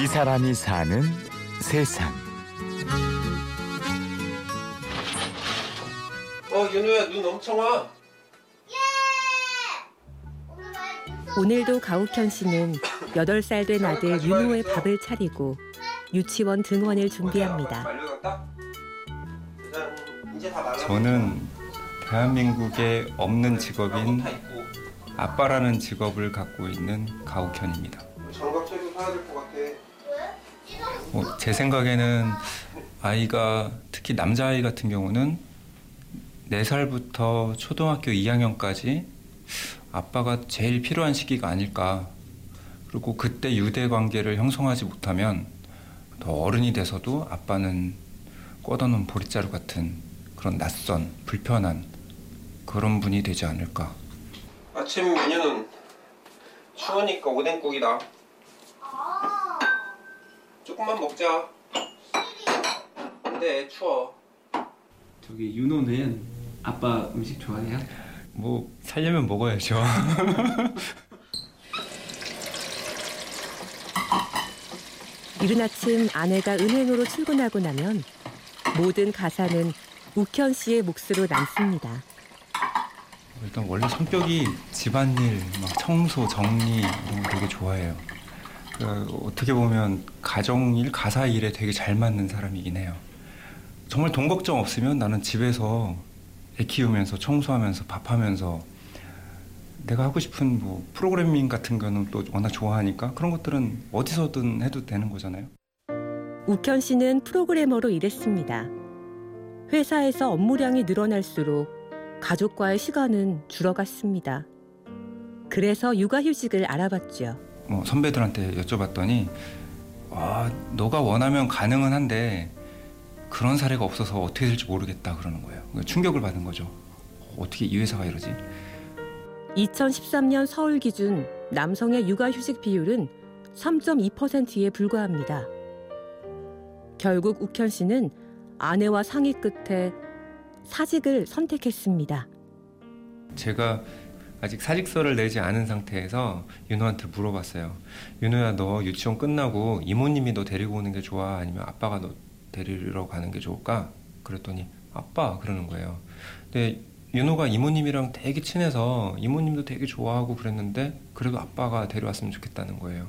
이 사람이 사는 세상. 윤호야, 눈 엄청 와. 오늘도 가욱현 씨는 8살 된 아들 윤호의 밥을 차리고 유치원 등원을 준비합니다. 저는 대한민국에 없는 직업인 아빠라는 직업을 갖고 있는 가욱현입니다. 제 생각에는 아이가, 특히 남자아이 같은 경우는 4살부터 초등학교 2학년까지 아빠가 제일 필요한 시기가 아닐까. 그리고 그때 유대관계를 형성하지 못하면 더 어른이 돼서도 아빠는 꽂아놓은 보릿자루 같은 그런 낯선, 불편한 그런 분이 되지 않을까. 아침 메뉴는 추우니까 오뎅국이다. 조금만 먹자. 근데 추워. 저기 윤호는 아빠 음식 좋아해요? 뭐 살려면 먹어야죠. 이른 아침 아내가 은행으로 출근하고 나면 모든 가사는 욱현 씨의 몫으로 남습니다. 일단 원래 성격이 집안일, 막 청소, 정리 이런 거 되게 좋아해요. 어떻게 보면 가정일, 가사일에 되게 잘 맞는 사람이긴 해요. 정말 돈 걱정 없으면 나는 집에서 애 키우면서 청소하면서 밥하면서 내가 하고 싶은 뭐 프로그래밍 같은 거는 또 워낙 좋아하니까 그런 것들은 어디서든 해도 되는 거잖아요. 욱현 씨는 프로그래머로 일했습니다. 회사에서 업무량이 늘어날수록 가족과의 시간은 줄어갔습니다. 그래서 육아휴직을 알아봤죠. 선배들한테 여쭤봤더니 너가 원하면 가능은 한데 그런 사례가 없어서 어떻게 될지 모르겠다 그러는 거예요. 충격을 받은 거죠. 어떻게 이 회사가 이러지? 2013년 서울 기준 남성의 육아휴직 비율은 3.2%에 불과합니다. 결국 욱현 씨는 아내와 상의 끝에 사직을 선택했습니다. 제가 아직 사직서를 내지 않은 상태에서 윤호한테 물어봤어요. 윤호야, 너 유치원 끝나고 이모님이 너 데리고 오는 게 좋아? 아니면 아빠가 너 데리러 가는 게 좋을까? 그랬더니 아빠 그러는 거예요. 근데 윤호가 이모님이랑 되게 친해서 이모님도 되게 좋아하고 그랬는데 그래도 아빠가 데려왔으면 좋겠다는 거예요.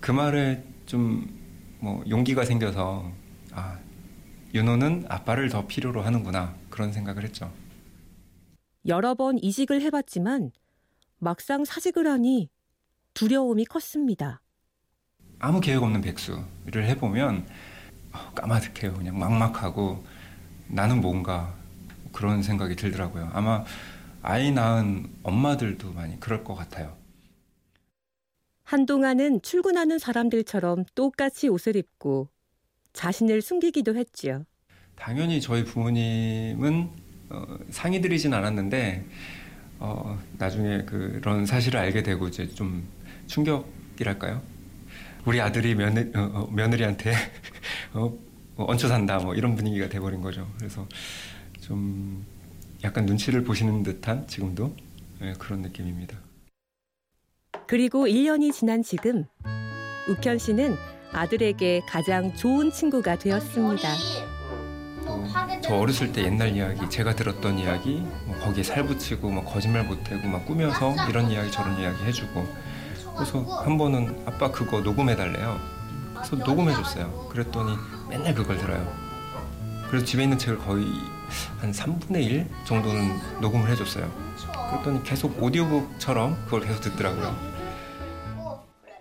그 말에 좀 뭐 용기가 생겨서 윤호는 아빠를 더 필요로 하는구나 그런 생각을 했죠. 여러 번 이직을 해봤지만 막상 사직을 하니 두려움이 컸습니다. 아무 계획 없는 백수를 해보면 까마득해요. 그냥 막막하고 나는 뭔가 그런 생각이 들더라고요. 아마 아이 낳은 엄마들도 많이 그럴 것 같아요. 한동안은 출근하는 사람들처럼 똑같이 옷을 입고 자신을 숨기기도 했지요. 당연히 저희 부모님은 상의 드리진 않았는데 나중에 그런 사실을 알게 되고 이제 좀 충격이랄까요? 우리 아들이 며느리한테 얹혀 산다 뭐 이런 분위기가 돼버린 거죠. 그래서 좀 약간 눈치를 보시는 듯한 지금도 그런 느낌입니다. 그리고 1년이 지난 지금 욱현 씨는 아들에게 가장 좋은 친구가 되었습니다. 저 어렸을 때 옛날 이야기, 제가 들었던 이야기, 거기에 살 붙이고 막 거짓말 못하고 막 꾸며서 이런 이야기 저런 이야기 해주고. 그래서 한 번은 아빠 그거 녹음해달래요. 그래서 녹음해줬어요. 그랬더니 맨날 그걸 들어요. 그래서 집에 있는 책을 거의 한 3분의 1 정도는 녹음을 해줬어요. 그랬더니 계속 오디오북처럼 그걸 계속 듣더라고요.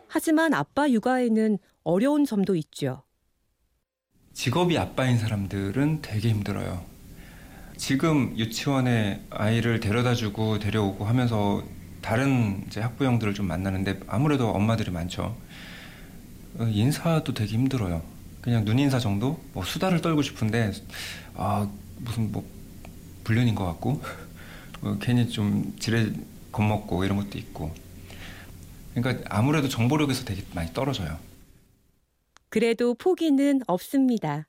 하지만 아빠 육아에는 어려운 점도 있죠. 직업이 아빠인 사람들은 되게 힘들어요. 지금 유치원에 아이를 데려다주고 데려오고 하면서 다른 이제 학부형들을 좀 만나는데 아무래도 엄마들이 많죠. 인사도 되게 힘들어요. 그냥 눈인사 정도? 뭐 수다를 떨고 싶은데 무슨 뭐 불륜인 것 같고 괜히 좀 지레 겁먹고 이런 것도 있고. 그러니까 아무래도 정보력에서 되게 많이 떨어져요. 그래도 포기는 없습니다.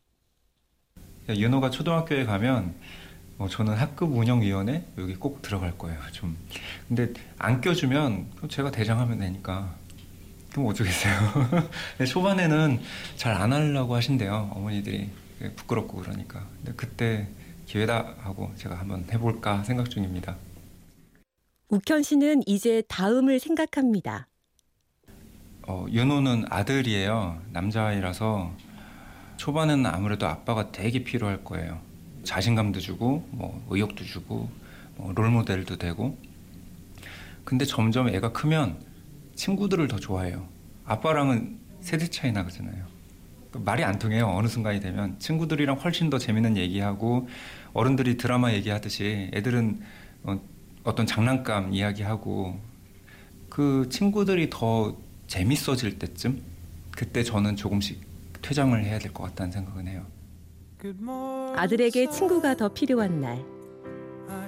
윤호가 초등학교에 가면 저는 학급 운영위원회 여기 꼭 들어갈 거예요. 좀 근데 안 껴주면 제가 대장하면 되니까 그럼 어쩌겠어요. 초반에는 잘 안 하려고 하신대요, 어머니들이. 부끄럽고 그러니까. 근데 그때 기회다 하고 제가 한번 해볼까 생각 중입니다. 욱현 씨는 이제 다음을 생각합니다. 윤호는 아들이에요. 남자아이라서 초반에는 아무래도 아빠가 되게 필요할 거예요. 자신감도 주고 뭐 의욕도 주고 뭐 롤모델도 되고. 근데 점점 애가 크면 친구들을 더 좋아해요. 아빠랑은 세대 차이 나잖아요. 말이 안 통해요. 어느 순간이 되면 친구들이랑 훨씬 더 재밌는 얘기하고, 어른들이 드라마 얘기하듯이 애들은 어떤 장난감 이야기하고, 그 친구들이 더 재밌어질 때쯤, 그때 저는 조금씩 퇴장을 해야 될 것 같다는 생각은 해요. 아들에게 친구가 더 필요한 날,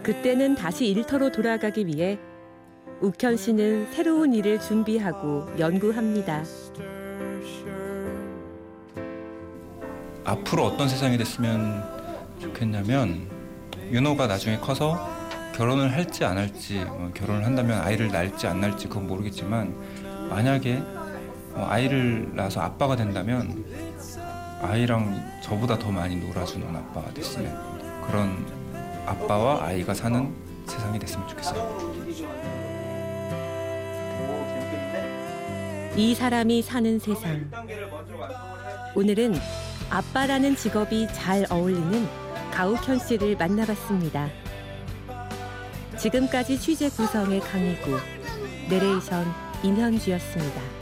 그때는 다시 일터로 돌아가기 위해 욱현 씨는 새로운 일을 준비하고 연구합니다. 앞으로 어떤 세상이 됐으면 좋겠냐면, 윤호가 나중에 커서 결혼을 할지 안 할지, 결혼을 한다면 아이를 낳을지 안 낳을지 그건 모르겠지만, 만약에 아이를 낳아서 아빠가 된다면 아이랑 저보다 더 많이 놀아주는 아빠가 됐으면, 그런 아빠와 아이가 사는 세상이 됐으면 좋겠어요. 이 사람이 사는 세상. 오늘은 아빠라는 직업이 잘 어울리는 가욱현 씨를 만나봤습니다. 지금까지 취재 구성의 강의국, 내레이션 임현주였습니다.